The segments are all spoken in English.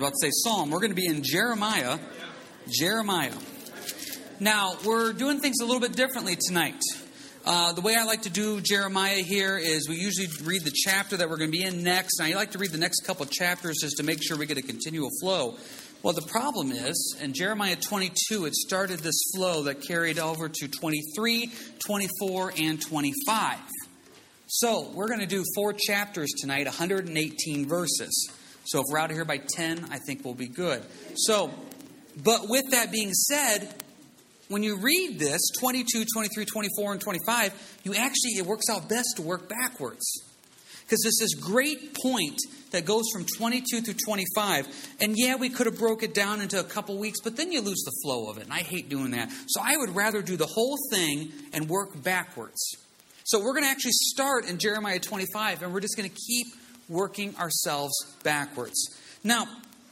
I'm about to say Psalm. We're going to be in Jeremiah. Jeremiah. Now, we're doing things a little bit differently tonight. The way I like to do Jeremiah here is we usually read the chapter that we're going to be in next. And I like to read the next couple of chapters just to make sure we get a continual flow. Well, the problem is, in Jeremiah 22, it started this flow that carried over to 23, 24, and 25. So, we're going to do four chapters tonight, 118 verses. So, if we're out of here by 10, I think we'll be good. So, but with that being said, when you read this, 22, 23, 24, and 25, it works out best to work backwards. Because there's this great point that goes from 22 through 25. And yeah, we could have broke it down into a couple weeks, but then you lose the flow of it. And I hate doing that. So I would rather do the whole thing and work backwards. So we're going to actually start in Jeremiah 25, and we're just going to keep working ourselves backwards. Now,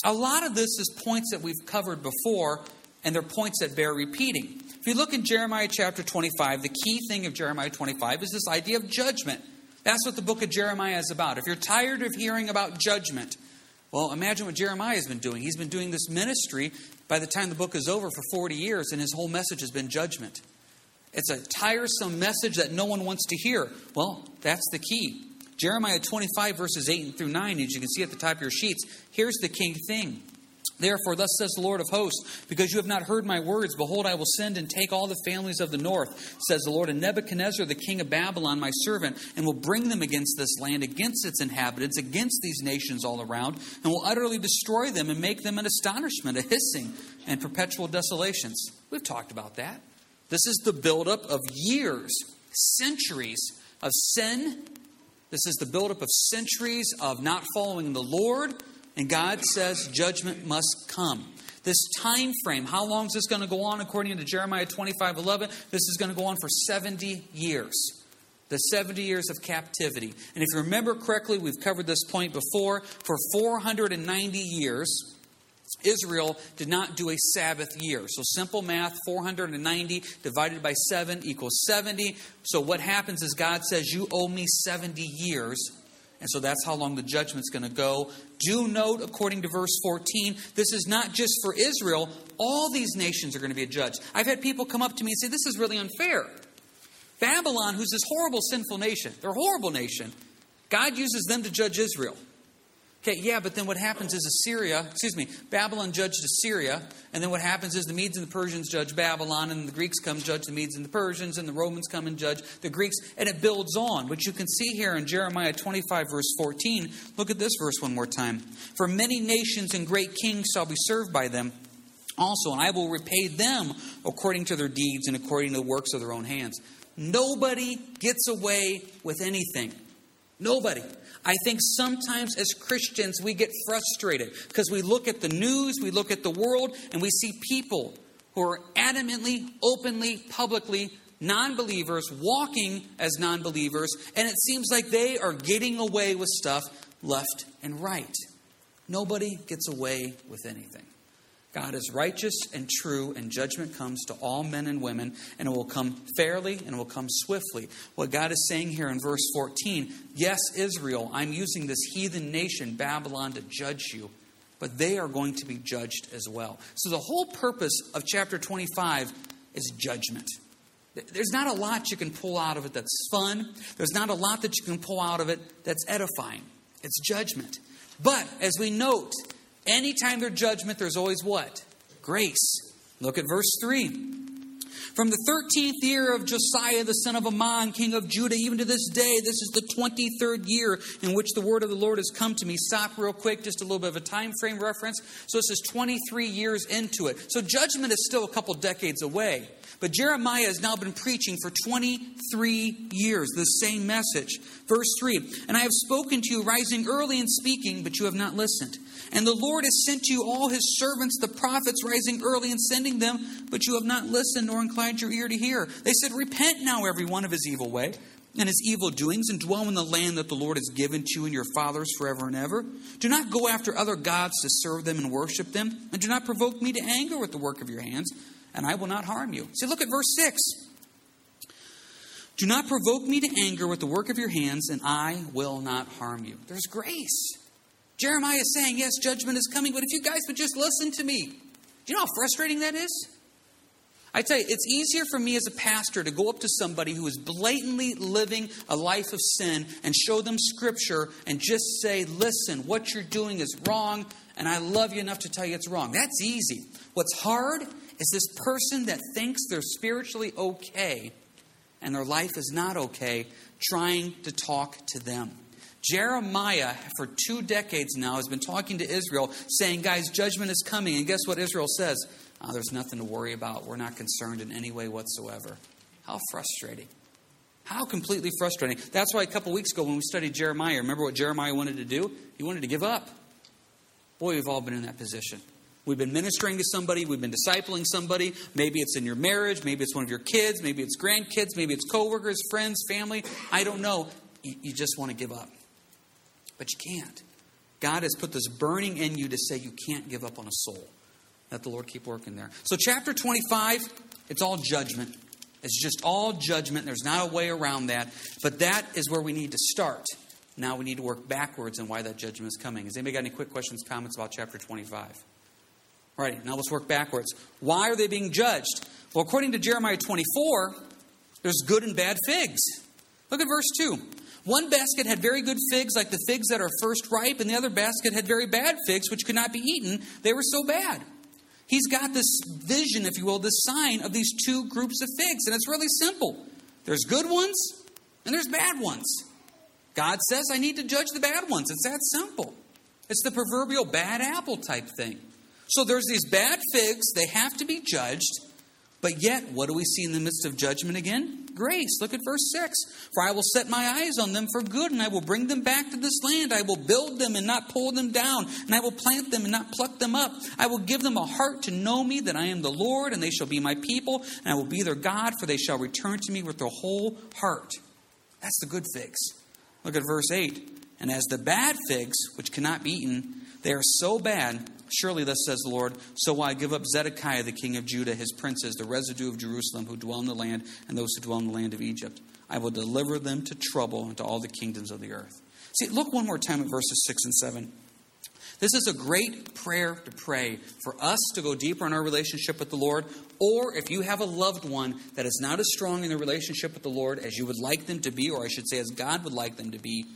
a lot of this is points that we've covered before, and they're points that bear repeating. If you look in Jeremiah chapter 25, the key thing of Jeremiah 25 is this idea of judgment. That's what the book of Jeremiah is about. If you're tired of hearing about judgment, well, imagine what Jeremiah has been doing. He's been doing this ministry by the time the book is over for 40 years, and his whole message has been judgment. It's a tiresome message that no one wants to hear. Well, that's the key. Jeremiah 25, verses 8 through 9, as you can see at the top of your sheets, here's the key thing. Therefore, thus says the Lord of hosts, because you have not heard my words, behold, I will send and take all the families of the north, says the Lord, and Nebuchadnezzar, the king of Babylon, my servant, and will bring them against this land, against its inhabitants, against these nations all around, and will utterly destroy them and make them an astonishment, a hissing, and perpetual desolations. We've talked about that. This is the buildup of years, centuries of sin. This is the buildup of centuries of not following the Lord. And God says judgment must come. This time frame, how long is this going to go on? According to Jeremiah 25:11, this is going to go on for 70 years. The 70 years of captivity. And if you remember correctly, we've covered this point before. For 490 years, Israel did not do a Sabbath year. So simple math, 490 divided by 7 equals 70. So what happens is God says, you owe me 70 years. And so that's how long the judgment's going to go. Do note, according to verse 14, this is not just for Israel. All these nations are going to be judged. I've had people come up to me and say, this is really unfair. Babylon, who's this horrible, sinful nation, they're a horrible nation. God uses them to judge Israel. Okay, yeah, but then what happens is Babylon judged Assyria, and then what happens is the Medes and the Persians judge Babylon, and the Greeks come judge the Medes and the Persians, and the Romans come and judge the Greeks, and it builds on, which you can see here in Jeremiah 25, verse 14. Look at this verse one more time. For many nations and great kings shall be served by them also, and I will repay them according to their deeds and according to the works of their own hands. Nobody gets away with anything. Nobody. I think sometimes as Christians we get frustrated because we look at the news, we look at the world, and we see people who are adamantly, openly, publicly non-believers, walking as non-believers, and it seems like they are getting away with stuff left and right. Nobody gets away with anything. God is righteous and true, and judgment comes to all men and women, and it will come fairly and it will come swiftly. What God is saying here in verse 14, yes, Israel, I'm using this heathen nation, Babylon, to judge you, but they are going to be judged as well. So the whole purpose of chapter 25 is judgment. There's not a lot you can pull out of it that's fun. There's not a lot that you can pull out of it that's edifying. It's judgment. But as we note, anytime there's judgment, there's always what? Grace. Look at verse 3. From the 13th year of Josiah, the son of Ammon, king of Judah, even to this day, this is the 23rd year in which the word of the Lord has come to me. Stop real quick, just a little bit of a time frame reference. So this is 23 years into it. So judgment is still a couple decades away. But Jeremiah has now been preaching for 23 years, the same message. Verse 3, and I have spoken to you rising early and speaking, but you have not listened. And the Lord has sent to you all his servants, the prophets, rising early and sending them, but you have not listened nor inclined your ear to hear. They said, repent now every one of his evil way and his evil doings, and dwell in the land that the Lord has given to you and your fathers forever and ever. Do not go after other gods to serve them and worship them, and do not provoke me to anger with the work of your hands, and I will not harm you. See, look at verse 6. Do not provoke me to anger with the work of your hands, and I will not harm you. There's grace. Jeremiah is saying, yes, judgment is coming, but if you guys would just listen to me. Do you know how frustrating that is? I tell you, it's easier for me as a pastor to go up to somebody who is blatantly living a life of sin and show them Scripture and just say, listen, what you're doing is wrong, and I love you enough to tell you it's wrong. That's easy. What's hard is this person that thinks they're spiritually okay and their life is not okay, trying to talk to them. Jeremiah, for 2 decades now, has been talking to Israel, saying, guys, judgment is coming. And guess what Israel says? There's nothing to worry about. We're not concerned in any way whatsoever. How frustrating. How completely frustrating. That's why a couple weeks ago when we studied Jeremiah, remember what Jeremiah wanted to do? He wanted to give up. Boy, we've all been in that position. We've been ministering to somebody. We've been discipling somebody. Maybe it's in your marriage. Maybe it's one of your kids. Maybe it's grandkids. Maybe it's coworkers, friends, family. I don't know. You just want to give up. But you can't. God has put this burning in you to say you can't give up on a soul. Let the Lord keep working there. So chapter 25, it's all judgment. It's just all judgment. There's not a way around that. But that is where we need to start. Now we need to work backwards on why that judgment is coming. Has anybody got any quick questions, comments about chapter 25? All right, now let's work backwards. Why are they being judged? Well, according to Jeremiah 24, there's good and bad figs. Look at verse 2. One basket had very good figs, like the figs that are first ripe, and the other basket had very bad figs, which could not be eaten. They were so bad. He's got this vision, if you will, this sign of these two groups of figs, and it's really simple. There's good ones, and there's bad ones. God says, I need to judge the bad ones. It's that simple. It's the proverbial bad apple type thing. So there's these bad figs. They have to be judged. But yet, what do we see in the midst of judgment again? Grace. Look at verse 6. For I will set my eyes on them for good, and I will bring them back to this land. I will build them and not pull them down, and I will plant them and not pluck them up. I will give them a heart to know me, that I am the Lord, and they shall be my people, and I will be their God, for they shall return to me with their whole heart. That's the good figs. Look at verse 8. And as the bad figs, which cannot be eaten, they are so bad. Surely, thus says the Lord, so will I give up Zedekiah, the king of Judah, his princes, the residue of Jerusalem, who dwell in the land, and those who dwell in the land of Egypt. I will deliver them to trouble and to all the kingdoms of the earth. See, look one more time at verses 6 and 7. This is a great prayer to pray for us to go deeper in our relationship with the Lord, or if you have a loved one that is not as strong in the relationship with the Lord as you would like them to be, or I should say as God would like them to be,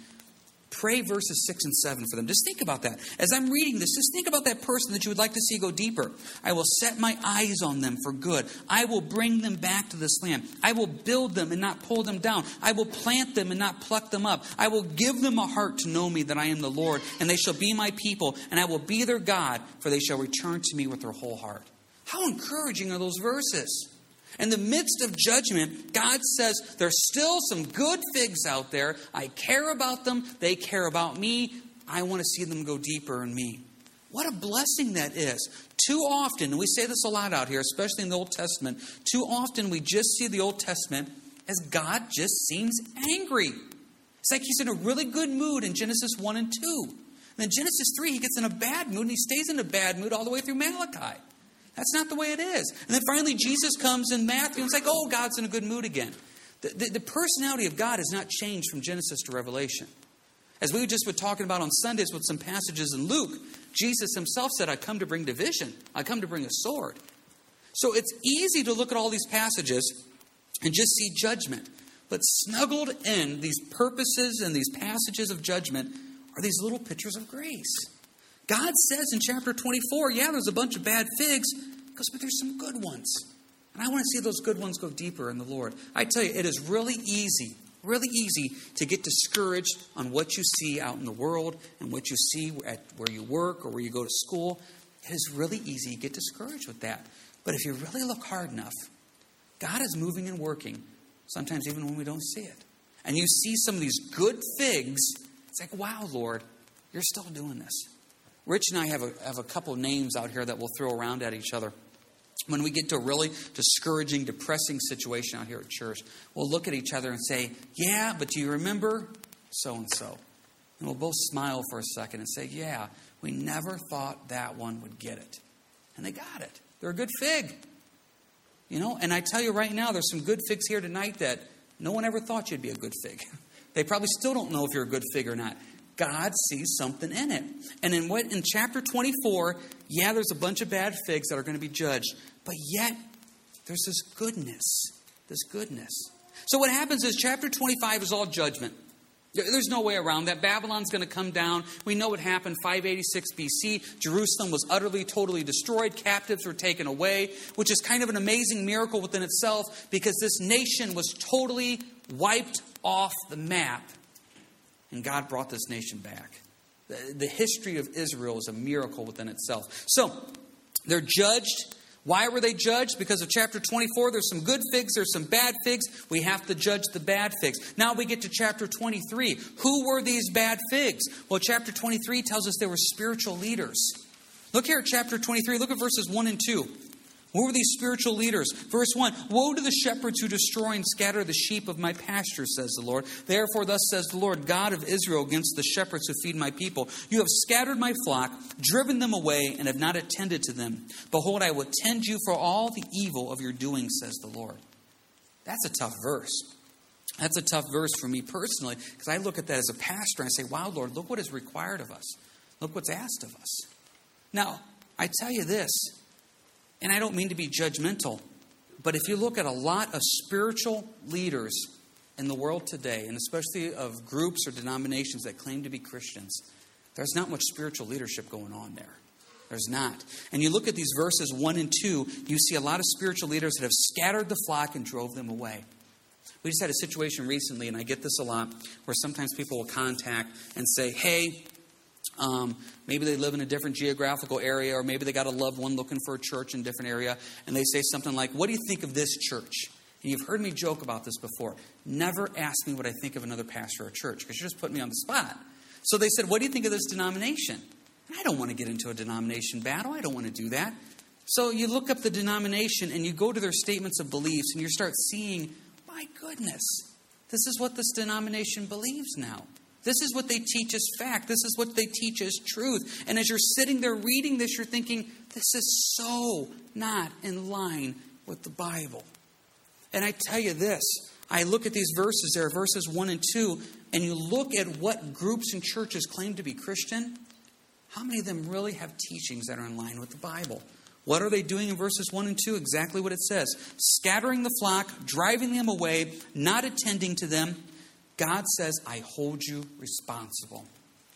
pray verses 6 and 7 for them. Just think about that. As I'm reading this, just think about that person that you would like to see go deeper. I will set my eyes on them for good. I will bring them back to this land. I will build them and not pull them down. I will plant them and not pluck them up. I will give them a heart to know me, that I am the Lord, and they shall be my people, and I will be their God, for they shall return to me with their whole heart. How encouraging are those verses? In the midst of judgment, God says, there's still some good figs out there. I care about them. They care about me. I want to see them go deeper in me. What a blessing that is. Too often, and we say this a lot out here, especially in the Old Testament, too often we just see the Old Testament as God just seems angry. It's like he's in a really good mood in Genesis 1 and 2. And then Genesis 3, he gets in a bad mood, and he stays in a bad mood all the way through Malachi. That's not the way it is. And then finally Jesus comes in Matthew and it's like, oh, God's in a good mood again. The personality of God has not changed from Genesis to Revelation. As we just were talking about on Sundays with some passages in Luke, Jesus himself said, I come to bring division. I come to bring a sword. So it's easy to look at all these passages and just see judgment. But snuggled in these purposes and these passages of judgment are these little pictures of grace. God says in chapter 24, yeah, there's a bunch of bad figs. He goes, but there's some good ones. And I want to see those good ones go deeper in the Lord. I tell you, it is really easy to get discouraged on what you see out in the world and what you see at where you work or where you go to school. It is really easy to get discouraged with that. But if you really look hard enough, God is moving and working, sometimes even when we don't see it. And you see some of these good figs, it's like, wow, Lord, you're still doing this. Rich and I have a couple names out here that we'll throw around at each other. When we get to a really discouraging, depressing situation out here at church, we'll look at each other and say, yeah, but do you remember so-and-so? And we'll both smile for a second and say, yeah, we never thought that one would get it. And they got it. They're a good fig. You know, and I tell you right now, there's some good figs here tonight that no one ever thought you'd be a good fig. They probably still don't know if you're a good fig or not. God sees something in it. And in chapter 24, yeah, there's a bunch of bad figs that are going to be judged. But yet, there's this goodness. This goodness. So what happens is chapter 25 is all judgment. There's no way around that. Babylon's going to come down. We know what happened 586 BC. Jerusalem was utterly, totally destroyed. Captives were taken away, which is kind of an amazing miracle within itself because this nation was totally wiped off the map. And God brought this nation back. The history of Israel is a miracle within itself. So, they're judged. Why were they judged? Because of chapter 24, there's some good figs, there's some bad figs. We have to judge the bad figs. Now we get to chapter 23. Who were these bad figs? Well, chapter 23 tells us they were spiritual leaders. Look here at chapter 23. Look at verses 1 and 2. Who were these spiritual leaders? Verse 1, woe to the shepherds who destroy and scatter the sheep of my pasture, says the Lord. Therefore, thus says the Lord, God of Israel, against the shepherds who feed my people. You have scattered my flock, driven them away, and have not attended to them. Behold, I will tend you for all the evil of your doing, says the Lord. That's a tough verse. That's a tough verse for me personally, because I look at that as a pastor and I say, wow, Lord, look what is required of us. Look what's asked of us. Now, I tell you this, and I don't mean to be judgmental, but if you look at a lot of spiritual leaders in the world today, and especially of groups or denominations that claim to be Christians, there's not much spiritual leadership going on there. There's not. And you look at these verses 1 and 2, you see a lot of spiritual leaders that have scattered the flock and drove them away. We just had a situation recently, and I get this a lot, where sometimes people will contact and say, hey, maybe they live in a different geographical area, or maybe they got a loved one looking for a church in a different area, and they say something like, what do you think of this church? And you've heard me joke about this before. Never ask me what I think of another pastor or church, because you're just putting me on the spot. So they said, what do you think of this denomination? I don't want to get into a denomination battle. I don't want to do that. So you look up the denomination, and you go to their statements of beliefs, and you start seeing, my goodness, this is what this denomination believes now. This is what they teach as fact. This is what they teach as truth. And as you're sitting there reading this, you're thinking, this is so not in line with the Bible. And I tell you this, I look at these verses, there are verses 1 and 2, and you look at what groups and churches claim to be Christian, how many of them really have teachings that are in line with the Bible? What are they doing in verses 1 and 2? Exactly what it says. Scattering the flock, driving them away, not attending to them. God says, I hold you responsible.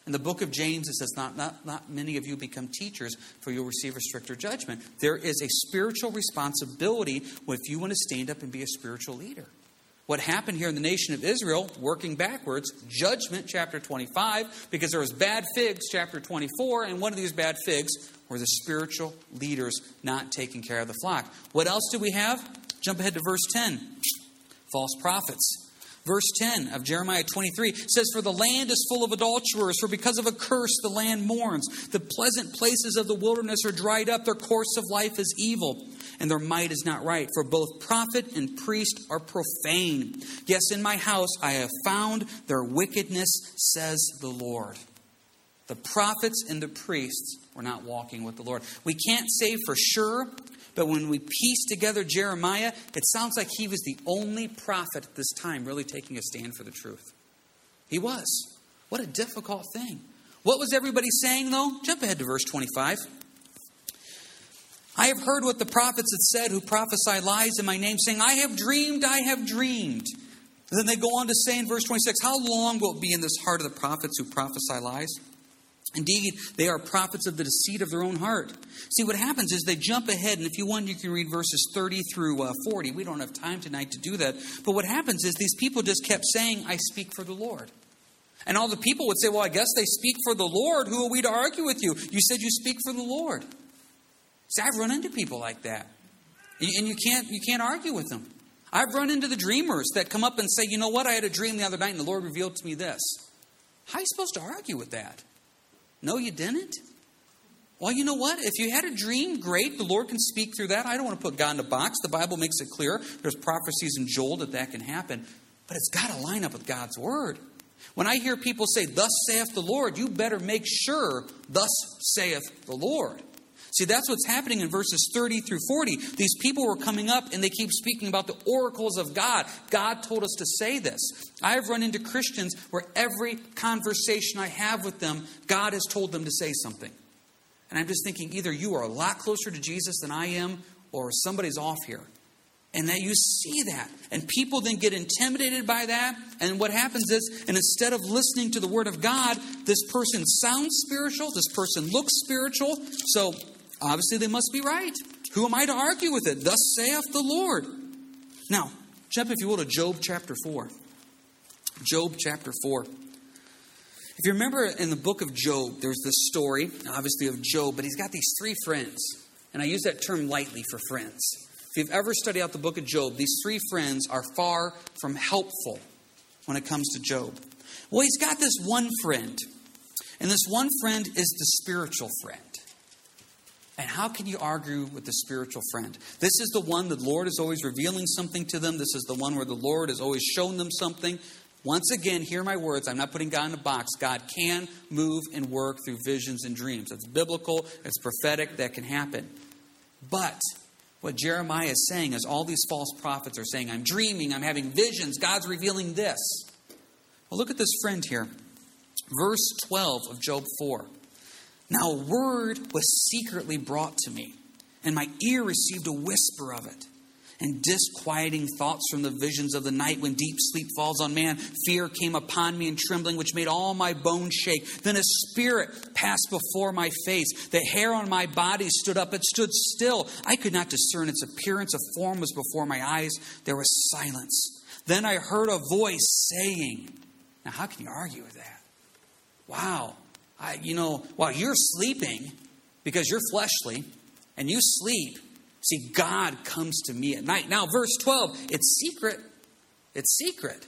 In the book of James, it says, not many of you become teachers, for you'll receive a stricter judgment. There is a spiritual responsibility if you want to stand up and be a spiritual leader. What happened here in the nation of Israel, working backwards, judgment, chapter 25, because there was bad figs, chapter 24, and one of these bad figs were the spiritual leaders not taking care of the flock. What else do we have? Jump ahead to verse 10. False prophets. Verse 10 of Jeremiah 23 says, for the land is full of adulterers, for because of a curse the land mourns. The pleasant places of the wilderness are dried up, their course of life is evil, and their might is not right. For both prophet and priest are profane. Yes, in my house I have found their wickedness, says the Lord. The prophets and the priests were not walking with the Lord. We can't say for sure, but when we piece together Jeremiah, it sounds like he was the only prophet at this time really taking a stand for the truth. He was. What a difficult thing. What was everybody saying, though? Jump ahead to verse 25. I have heard what the prophets had said who prophesied lies in my name, saying, I have dreamed, I have dreamed. And then they go on to say in verse 26, how long will it be in this heart of the prophets who prophesy lies? Indeed, they are prophets of the deceit of their own heart. See, what happens is they jump ahead, and if you want, you can read verses 30 through 40. We don't have time tonight to do that. But what happens is these people just kept saying, I speak for the Lord. And all the people would say, well, I guess they speak for the Lord. Who are we to argue with you? You said you speak for the Lord. See, I've run into people like that. And you can't argue with them. I've run into the dreamers that come up and say, you know what, I had a dream the other night, and the Lord revealed to me this. How are you supposed to argue with that? No, you didn't? Well, you know what? If you had a dream, great. The Lord can speak through that. I don't want to put God in a box. The Bible makes it clear. There's prophecies in Joel that can happen. But it's got to line up with God's Word. When I hear people say, thus saith the Lord, you better make sure, thus saith the Lord. See, that's what's happening in verses 30 through 40. These people were coming up and they keep speaking about the oracles of God. God told us to say this. I have run into Christians where every conversation I have with them, God has told them to say something. And I'm just thinking, either you are a lot closer to Jesus than I am, or somebody's off here. And that you see that. And people then get intimidated by that. And what happens is, and instead of listening to the Word of God, this person sounds spiritual. This person looks spiritual. So, obviously, they must be right. Who am I to argue with it? Thus saith the Lord. Now, jump, if you will, to Job chapter 4. Job chapter 4. If you remember in the book of Job, there's this story, obviously, of Job. But he's got these three friends. And I use that term lightly for friends. If you've ever studied out the book of Job, these three friends are far from helpful when it comes to Job. Well, he's got this one friend. And this one friend is the spiritual friend. And how can you argue with the spiritual friend? This is the one the Lord is always revealing something to them. This is the one where the Lord has always shown them something. Once again, hear my words. I'm not putting God in a box. God can move and work through visions and dreams. It's biblical. It's prophetic. That can happen. But what Jeremiah is saying is all these false prophets are saying, I'm dreaming. I'm having visions. God's revealing this. Well, look at this friend here. Verse 12 of Job 4. Now a word was secretly brought to me, and my ear received a whisper of it. And disquieting thoughts from the visions of the night when deep sleep falls on man. Fear came upon me and trembling, which made all my bones shake. Then a spirit passed before my face. The hair on my body stood up. It stood still. I could not discern its appearance. A form was before my eyes. There was silence. Then I heard a voice saying... Now, how can you argue with that? Wow. While you're sleeping, because you're fleshly, and you sleep, see, God comes to me at night. Now, verse 12, it's secret. It's secret.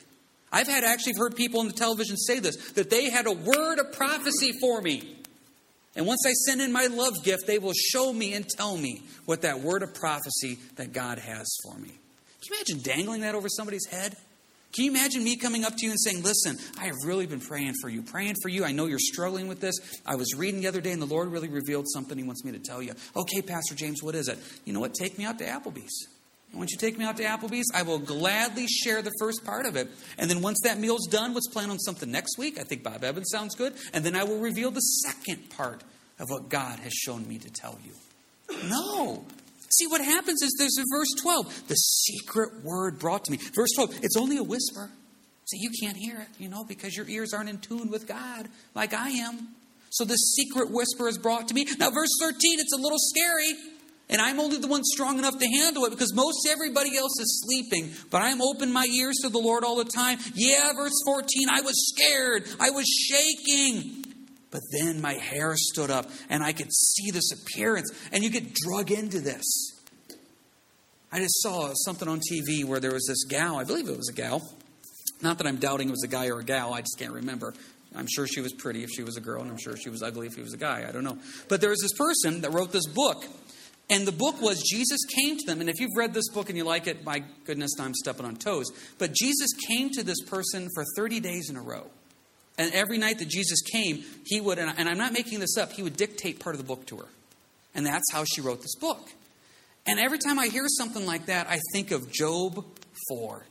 I've actually heard people on the television say this, that they had a word of prophecy for me. And once I send in my love gift, they will show me and tell me what that word of prophecy that God has for me. Can you imagine dangling that over somebody's head? Can you imagine me coming up to you and saying, listen, I have really been praying for you. I know you're struggling with this. I was reading the other day and the Lord really revealed something he wants me to tell you. Okay, Pastor James, what is it? You know what? Take me out to Applebee's. And once you take me out to Applebee's, I will gladly share the first part of it. And then once that meal's done, let's plan on something next week. I think Bob Evans sounds good. And then I will reveal the second part of what God has shown me to tell you. No. See, what happens is there's in verse 12, the secret word brought to me. Verse 12, it's only a whisper. See, you can't hear it, because your ears aren't in tune with God like I am. So this secret whisper is brought to me. Now, verse 13, it's a little scary. And I'm only the one strong enough to handle it because most everybody else is sleeping. But I'm open my ears to the Lord all the time. Yeah, verse 14, I was scared. I was shaking. But then my hair stood up and I could see this appearance. And you get drug into this. I just saw something on TV where there was this gal. I believe it was a gal. Not that I'm doubting it was a guy or a gal. I just can't remember. I'm sure she was pretty if she was a girl. And I'm sure she was ugly if he was a guy. I don't know. But there was this person that wrote this book. And the book was Jesus came to them. And if you've read this book and you like it, my goodness, I'm stepping on toes. But Jesus came to this person for 30 days in a row. And every night that Jesus came, he would, and I'm not making this up, he would dictate part of the book to her. And that's how she wrote this book. And every time I hear something like that, I think of Job 4.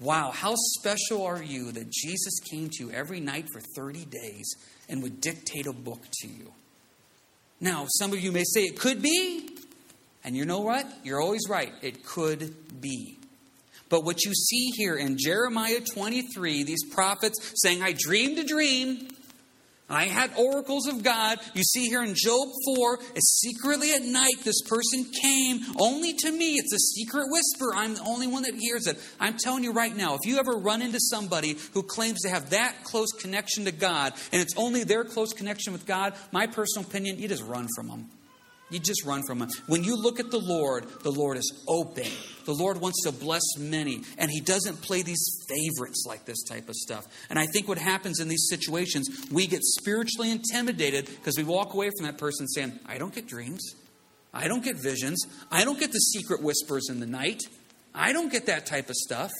Wow, how special are you that Jesus came to you every night for 30 days and would dictate a book to you. Now, some of you may say it could be. And you know what? You're always right. It could be. But what you see here in Jeremiah 23, these prophets saying, I dreamed a dream. I had oracles of God. You see here in Job 4, it's secretly at night this person came only to me. It's a secret whisper. I'm the only one that hears it. I'm telling you right now, if you ever run into somebody who claims to have that close connection to God, and it's only their close connection with God, my personal opinion, you just run from them. You just run from him. When you look at the Lord is open. The Lord wants to bless many. And he doesn't play these favorites like this type of stuff. And I think what happens in these situations, we get spiritually intimidated because we walk away from that person saying, I don't get dreams. I don't get visions. I don't get the secret whispers in the night. I don't get that type of stuff.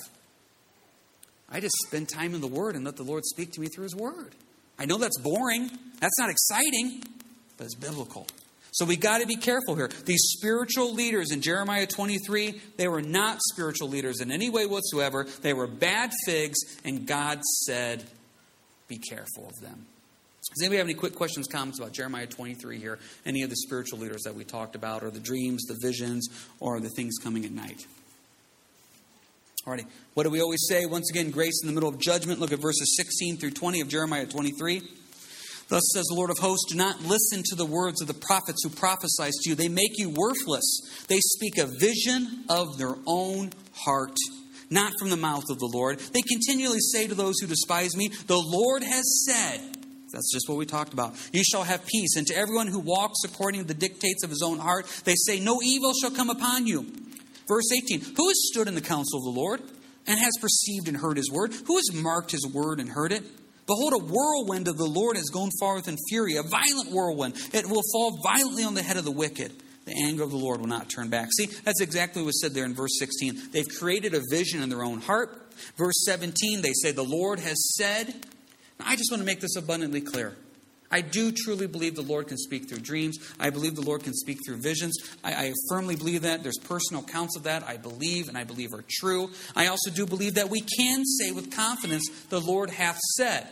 I just spend time in the Word and let the Lord speak to me through his Word. I know that's boring. That's not exciting. But it's biblical. So we got to be careful here. These spiritual leaders in Jeremiah 23, they were not spiritual leaders in any way whatsoever. They were bad figs, and God said, be careful of them. Does anybody have any quick questions, comments about Jeremiah 23 here? Any of the spiritual leaders that we talked about, or the dreams, the visions, or the things coming at night? Alrighty. What do we always say? Once again, grace in the middle of judgment. Look at verses 16 through 20 of Jeremiah 23. Thus says the Lord of hosts, do not listen to the words of the prophets who prophesy to you. They make you worthless. They speak a vision of their own heart, not from the mouth of the Lord. They continually say to those who despise me, the Lord has said. That's just what we talked about. You shall have peace. And to everyone who walks according to the dictates of his own heart, they say, no evil shall come upon you. Verse 18, who has stood in the counsel of the Lord and has perceived and heard his word? Who has marked his word and heard it? Behold, a whirlwind of the Lord has gone forth in fury, a violent whirlwind. It will fall violently on the head of the wicked. The anger of the Lord will not turn back. See, that's exactly what's said there in verse 16. They've created a vision in their own heart. Verse 17, they say, the Lord has said. Now, I just want to make this abundantly clear. I do truly believe the Lord can speak through dreams. I believe the Lord can speak through visions. I firmly believe that. There's personal accounts of that I believe and I believe are true. I also do believe that we can say with confidence, the Lord hath said.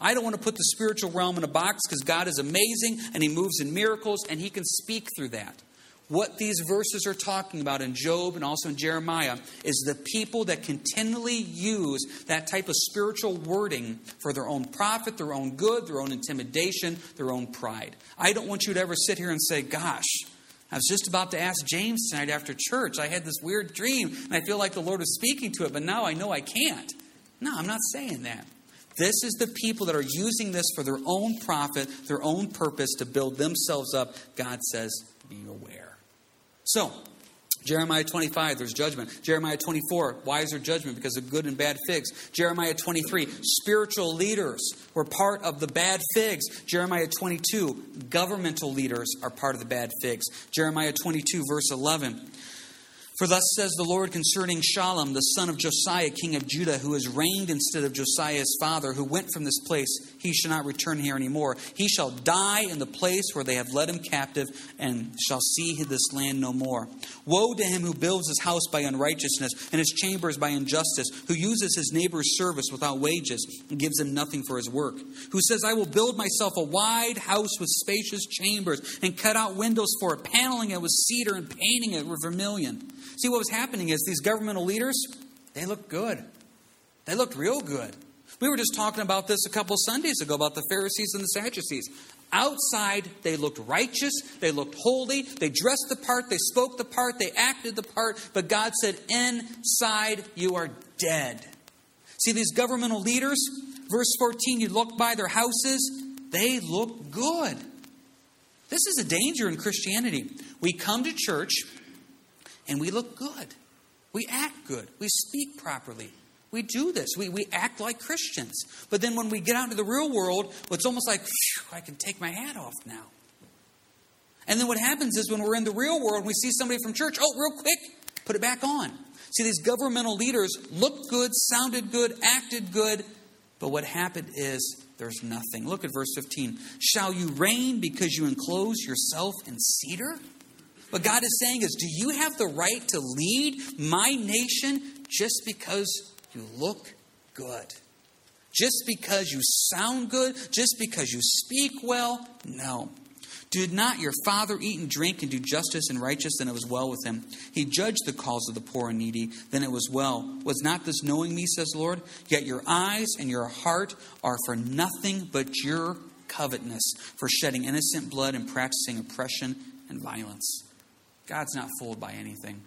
I don't want to put the spiritual realm in a box because God is amazing and He moves in miracles and He can speak through that. What these verses are talking about in Job and also in Jeremiah is the people that continually use that type of spiritual wording for their own profit, their own good, their own intimidation, their own pride. I don't want you to ever sit here and say, gosh, I was just about to ask James tonight after church. I had this weird dream and I feel like the Lord was speaking to it, but now I know I can't. No, I'm not saying that. This is the people that are using this for their own profit, their own purpose to build themselves up. God says, be aware. So, Jeremiah 25, there's judgment. Jeremiah 24, wiser judgment because of good and bad figs. Jeremiah 23, spiritual leaders were part of the bad figs. Jeremiah 22, governmental leaders are part of the bad figs. Jeremiah 22, verse 11. For thus says the Lord concerning Shallum, the son of Josiah, king of Judah, who has reigned instead of Josiah his father, who went from this place. He shall not return here anymore. He shall die in the place where they have led him captive and shall see this land no more. Woe to him who builds his house by unrighteousness and his chambers by injustice, who uses his neighbor's service without wages and gives him nothing for his work, who says, I will build myself a wide house with spacious chambers and cut out windows for it, paneling it with cedar and painting it with vermilion. See, what was happening is these governmental leaders, they looked good. They looked real good. We were just talking about this a couple Sundays ago about the Pharisees and the Sadducees. Outside, they looked righteous. They looked holy. They dressed the part. They spoke the part. They acted the part. But God said, inside, you are dead. See, these governmental leaders, verse 14, you look by their houses, they look good. This is a danger in Christianity. We come to church and we look good. We act good. We speak properly. We do this. We act like Christians. But then when we get out into the real world, well, it's almost like, I can take my hat off now. And then what happens is when we're in the real world, we see somebody from church, oh, real quick, put it back on. See, these governmental leaders looked good, sounded good, acted good. But what happened is there's nothing. Look at verse 15. Shall you reign because you enclose yourself in cedar? What God is saying is, do you have the right to lead my nation just because you look good? Just because you sound good? Just because you speak well? No. Did not your father eat and drink and do justice and righteous, and it was well with him? He judged the cause of the poor and needy, then it was well. Was not this knowing me, says the Lord? Yet your eyes and your heart are for nothing but your covetousness, for shedding innocent blood and practicing oppression and violence. God's not fooled by anything.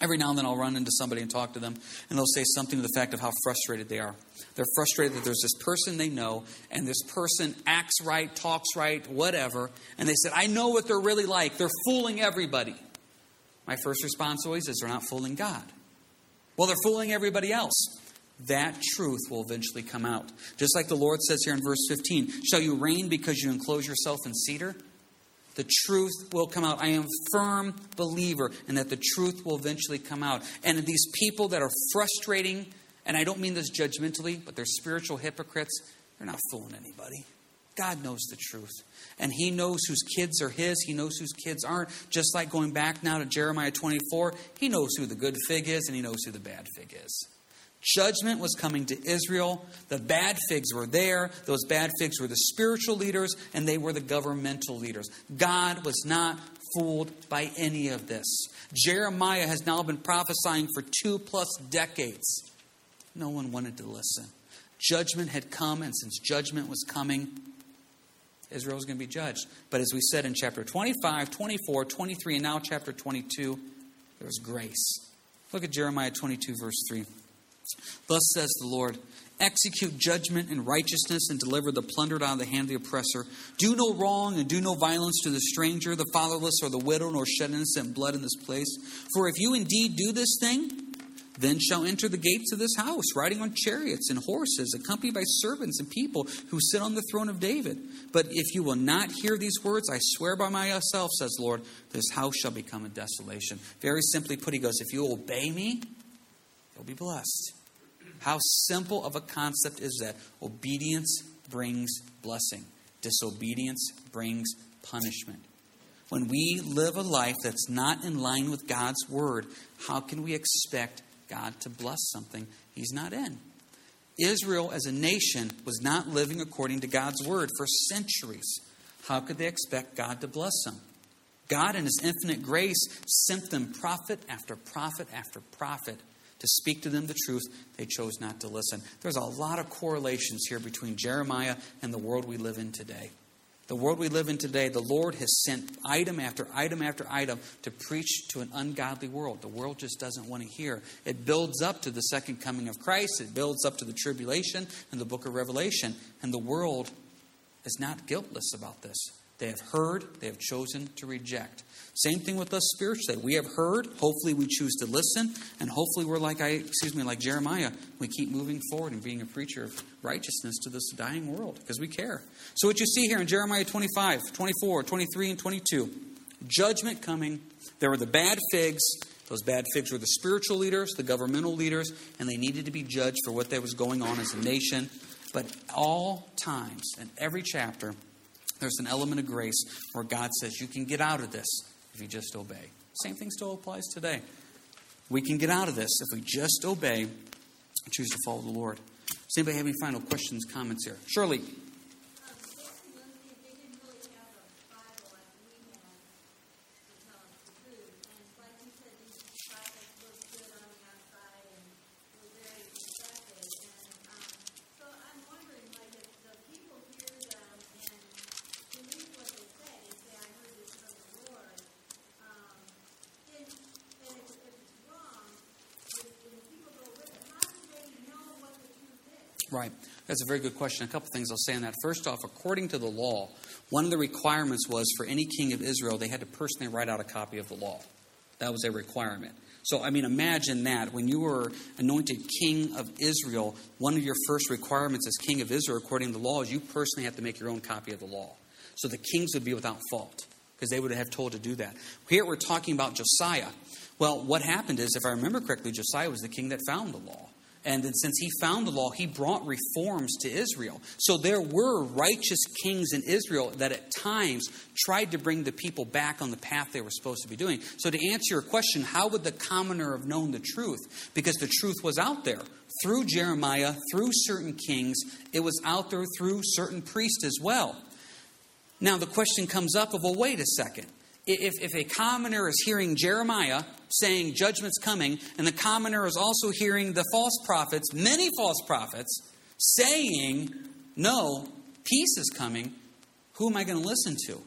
Every now and then I'll run into somebody and talk to them, and they'll say something to the fact of how frustrated they are. They're frustrated that there's this person they know, and this person acts right, talks right, whatever, and they said, I know what they're really like. They're fooling everybody. My first response always is, they're not fooling God. Well, they're fooling everybody else. That truth will eventually come out. Just like the Lord says here in verse 15, shall you reign because you enclose yourself in cedar? The truth will come out. I am a firm believer in that the truth will eventually come out. And these people that are frustrating, and I don't mean this judgmentally, but they're spiritual hypocrites, they're not fooling anybody. God knows the truth. And he knows whose kids are his. He knows whose kids aren't. Just like going back now to Jeremiah 24, he knows who the good fig is and he knows who the bad fig is. Judgment was coming to Israel. The bad figs were there. Those bad figs were the spiritual leaders, and they were the governmental leaders. God was not fooled by any of this. Jeremiah has now been prophesying for 2+ decades. No one wanted to listen. Judgment had come, and since judgment was coming, Israel was going to be judged. But as we said in chapter 25, 24, 23, and now chapter 22, there was grace. Look at Jeremiah 22, verse 3. Thus says the Lord, execute judgment and righteousness and deliver the plundered out of the hand of the oppressor. Do no wrong and do no violence to the stranger, the fatherless, or the widow, nor shed innocent blood in this place. For if you indeed do this thing, then shall enter the gates of this house, riding on chariots and horses, accompanied by servants and people who sit on the throne of David. But if you will not hear these words, I swear by myself, says the Lord, this house shall become a desolation. Very simply put, he goes, if you obey me, you'll be blessed. How simple of a concept is that? Obedience brings blessing. Disobedience brings punishment. When we live a life that's not in line with God's word, how can we expect God to bless something he's not in? Israel as a nation was not living according to God's word for centuries. How could they expect God to bless them? God in his infinite grace sent them prophet after prophet after prophet to speak to them the truth. They chose not to listen. There's a lot of correlations here between Jeremiah and the world we live in today. The world we live in today, the Lord has sent item after item after item to preach to an ungodly world. The world just doesn't want to hear. It builds up to the second coming of Christ. It builds up to the tribulation and the book of Revelation. And the world is not guiltless about this. They have heard, they have chosen to reject. Same thing with us spiritually. We have heard, hopefully we choose to listen, and hopefully we're like Jeremiah. We keep moving forward and being a preacher of righteousness to this dying world because we care. So what you see here in Jeremiah 25, 24, 23, and 22, judgment coming. There were the bad figs. Those bad figs were the spiritual leaders, the governmental leaders, and they needed to be judged for what that was going on as a nation. But all times, in every chapter, there's an element of grace where God says, you can get out of this if you just obey. Same thing still applies today. We can get out of this if we just obey and choose to follow the Lord. Does anybody have any final questions, comments here? Shirley. Right. That's a very good question. A couple things I'll say on that. First off, according to the law, one of the requirements was for any king of Israel, they had to personally write out a copy of the law. That was a requirement. So, imagine that. When you were anointed king of Israel, one of your first requirements as king of Israel, according to the law, is you personally have to make your own copy of the law. So the kings would be without fault because they would have told to do that. Here we're talking about Josiah. Well, what happened is, if I remember correctly, Josiah was the king that found the law. And then since he found the law, he brought reforms to Israel. So there were righteous kings in Israel that at times tried to bring the people back on the path they were supposed to be doing. So to answer your question, how would the commoner have known the truth? Because the truth was out there through Jeremiah, through certain kings. It was out there through certain priests as well. Now the question comes up of, well, wait a second. If a commoner is hearing Jeremiah saying judgment's coming, and the commoner is also hearing the false prophets, many false prophets, saying, no, peace is coming, who am I going to listen to?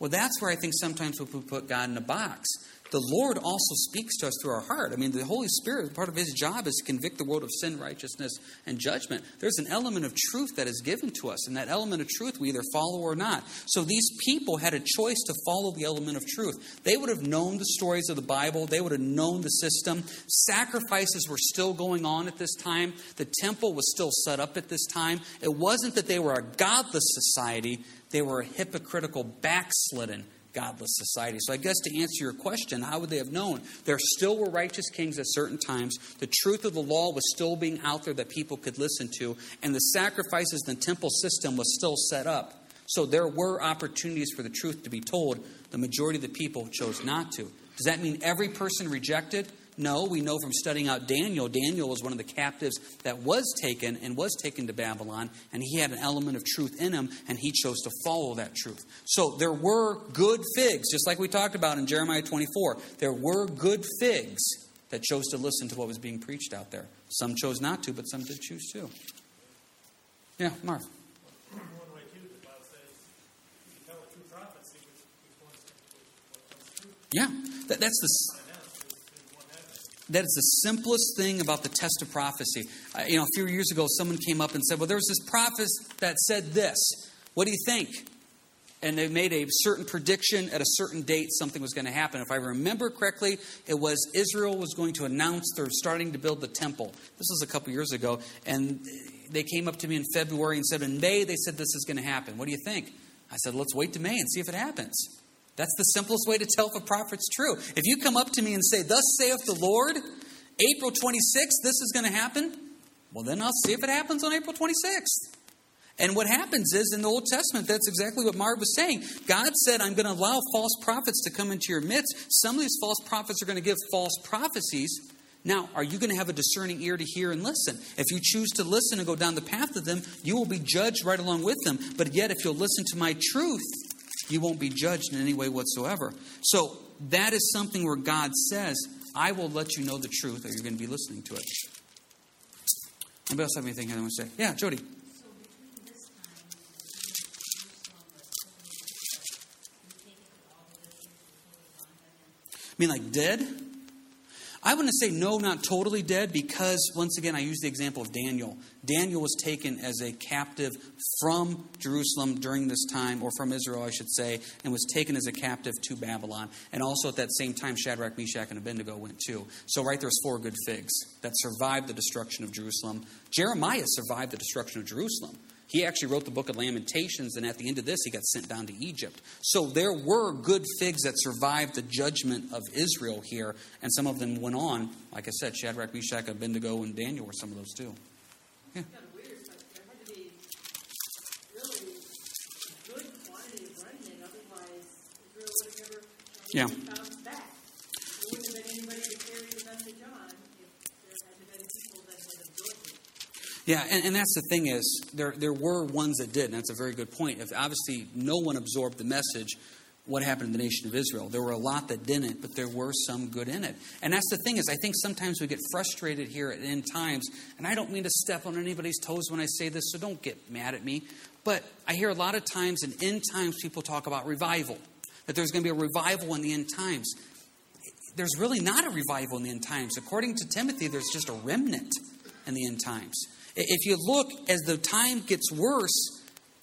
Well, that's where I think sometimes we put God in a box. The Lord also speaks to us through our heart. The Holy Spirit, part of his job is to convict the world of sin, righteousness, and judgment. There's an element of truth that is given to us, and that element of truth we either follow or not. So these people had a choice to follow the element of truth. They would have known the stories of the Bible. They would have known the system. Sacrifices were still going on at this time. The temple was still set up at this time. It wasn't that they were a godless society. They were a hypocritical, backslidden godless society. So I guess to answer your question, how would they have known? There still were righteous kings at certain times. The truth of the law was still being out there that people could listen to, and the sacrifices and the temple system was still set up. So there were opportunities for the truth to be told. The majority of the people chose not to. Does that mean every person rejected? No, we know from studying out Daniel. Daniel was one of the captives that was taken and was taken to Babylon, and he had an element of truth in him, and he chose to follow that truth. So there were good figs, just like we talked about in Jeremiah 24. There were good figs that chose to listen to what was being preached out there. Some chose not to, but some did choose to. Yeah, Marv. Yeah, that is the simplest thing about the test of prophecy. A few years ago, someone came up and said, well, there was this prophet that said this. What do you think? And they made a certain prediction at a certain date something was going to happen. If I remember correctly, it was Israel was going to announce they're starting to build the temple. This was a couple years ago. And they came up to me in February and said, in May, they said this is going to happen. What do you think? I said, let's wait to May and see if it happens. That's the simplest way to tell if a prophet's true. If you come up to me and say, thus saith the Lord, April 26th, this is going to happen. Well, then I'll see if it happens on April 26th. And what happens is, in the Old Testament, that's exactly what Marv was saying. God said, I'm going to allow false prophets to come into your midst. Some of these false prophets are going to give false prophecies. Now, are you going to have a discerning ear to hear and listen? If you choose to listen and go down the path of them, you will be judged right along with them. But yet, if you'll listen to my truth, you won't be judged in any way whatsoever. So that is something where God says, I will let you know the truth, or you're going to be listening to it. Anybody else have anything I want to say? Yeah, Jody. So between this time and like dead? I wouldn't say no, not totally dead, because, once again, I use the example of Daniel. Daniel was taken as a captive from Jerusalem during this time, or from Israel, I should say, and was taken as a captive to Babylon. And also at that same time, Shadrach, Meshach, and Abednego went too. So right there's four good figs that survived the destruction of Jerusalem. Jeremiah survived the destruction of Jerusalem. He actually wrote the book of Lamentations, and at the end of this, he got sent down to Egypt. So there were good figs that survived the judgment of Israel here, and some of them went on. Like I said, Shadrach, Meshach, Abednego, and Daniel were some of those too. Yeah. It's kind of weird, but there had to be really good quantity of remnant, otherwise Israel would have never bounced back. There wouldn't have been anybody to carry the message on if there hadn't been people that had absorbed it. Yeah, and that's the thing is, there were ones that did, and that's a very good point. If obviously no one absorbed the message, what happened to the nation of Israel? There were a lot that didn't, but there were some good in it. And that's the thing is, I think sometimes we get frustrated here at end times, and I don't mean to step on anybody's toes when I say this, so don't get mad at me. But I hear a lot of times in end times people talk about revival, that there's going to be a revival in the end times. There's really not a revival in the end times. According to Timothy, there's just a remnant in the end times. If you look, as the time gets worse,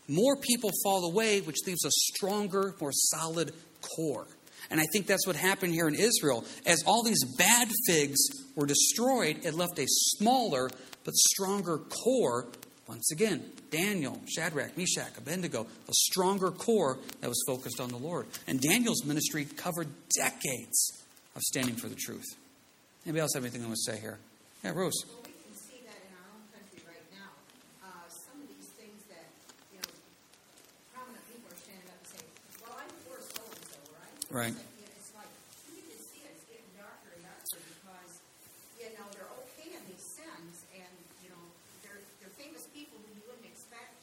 more people fall away, which leaves a stronger, more solid core. And I think that's what happened here in Israel. As all these bad figs were destroyed, it left a smaller but stronger core. Once again, Daniel, Shadrach, Meshach, Abednego, a stronger core that was focused on the Lord. And Daniel's ministry covered decades of standing for the truth. Anybody else have anything they want to say here? Yeah, Rose. Right. It's like, you can see it's getting darker and darker because, they're okay in these sins. And, they're famous people who you wouldn't expect,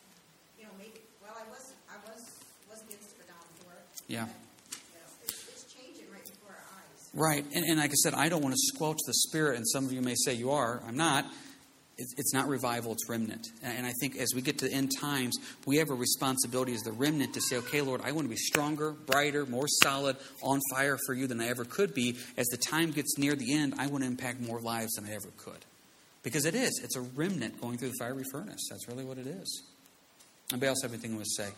maybe, well, I was against it, but now I'm for it. Yeah. It's changing right before our eyes. Right. And like I said, I don't want to squelch the spirit. And some of you may say you are. I'm not. It's not revival, it's remnant. And I think as we get to the end times, we have a responsibility as the remnant to say, okay, Lord, I want to be stronger, brighter, more solid, on fire for you than I ever could be. As the time gets near the end, I want to impact more lives than I ever could. Because it is. It's a remnant going through the fiery furnace. That's really what it is. Anybody else have anything to say?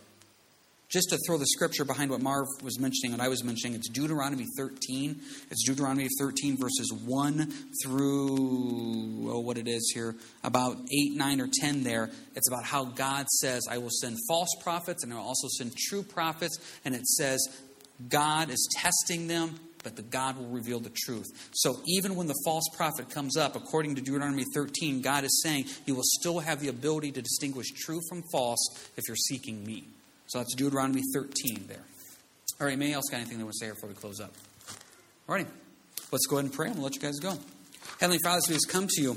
Just to throw the scripture behind what Marv was mentioning and I was mentioning, it's Deuteronomy 13. It's Deuteronomy 13 verses 1 through, about 8, 9, or 10 there. It's about how God says, I will send false prophets and I will also send true prophets. And it says, God is testing them, but the God will reveal the truth. So even when the false prophet comes up, according to Deuteronomy 13, God is saying, you will still have the ability to distinguish true from false if you're seeking me. So that's Deuteronomy 13 there. All right, anybody else got anything they want to say before we close up? All righty. Let's go ahead and pray and we'll let you guys go. Heavenly Father, as we just come to you,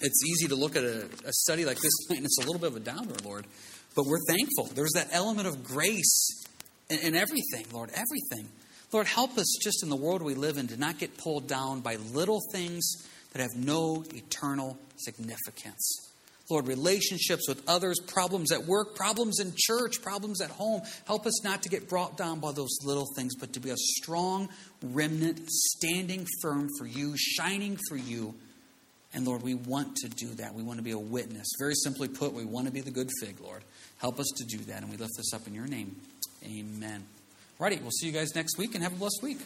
it's easy to look at a study like this and it's a little bit of a downer, Lord. But we're thankful. There's that element of grace in everything, Lord, everything. Lord, help us just in the world we live in to not get pulled down by little things that have no eternal significance. Lord, relationships with others, problems at work, problems in church, problems at home. Help us not to get brought down by those little things, but to be a strong remnant, standing firm for you, shining for you. And Lord, we want to do that. We want to be a witness. Very simply put, we want to be the good fig, Lord. Help us to do that. And we lift this up in your name. Amen. Righty, we'll see you guys next week and have a blessed week.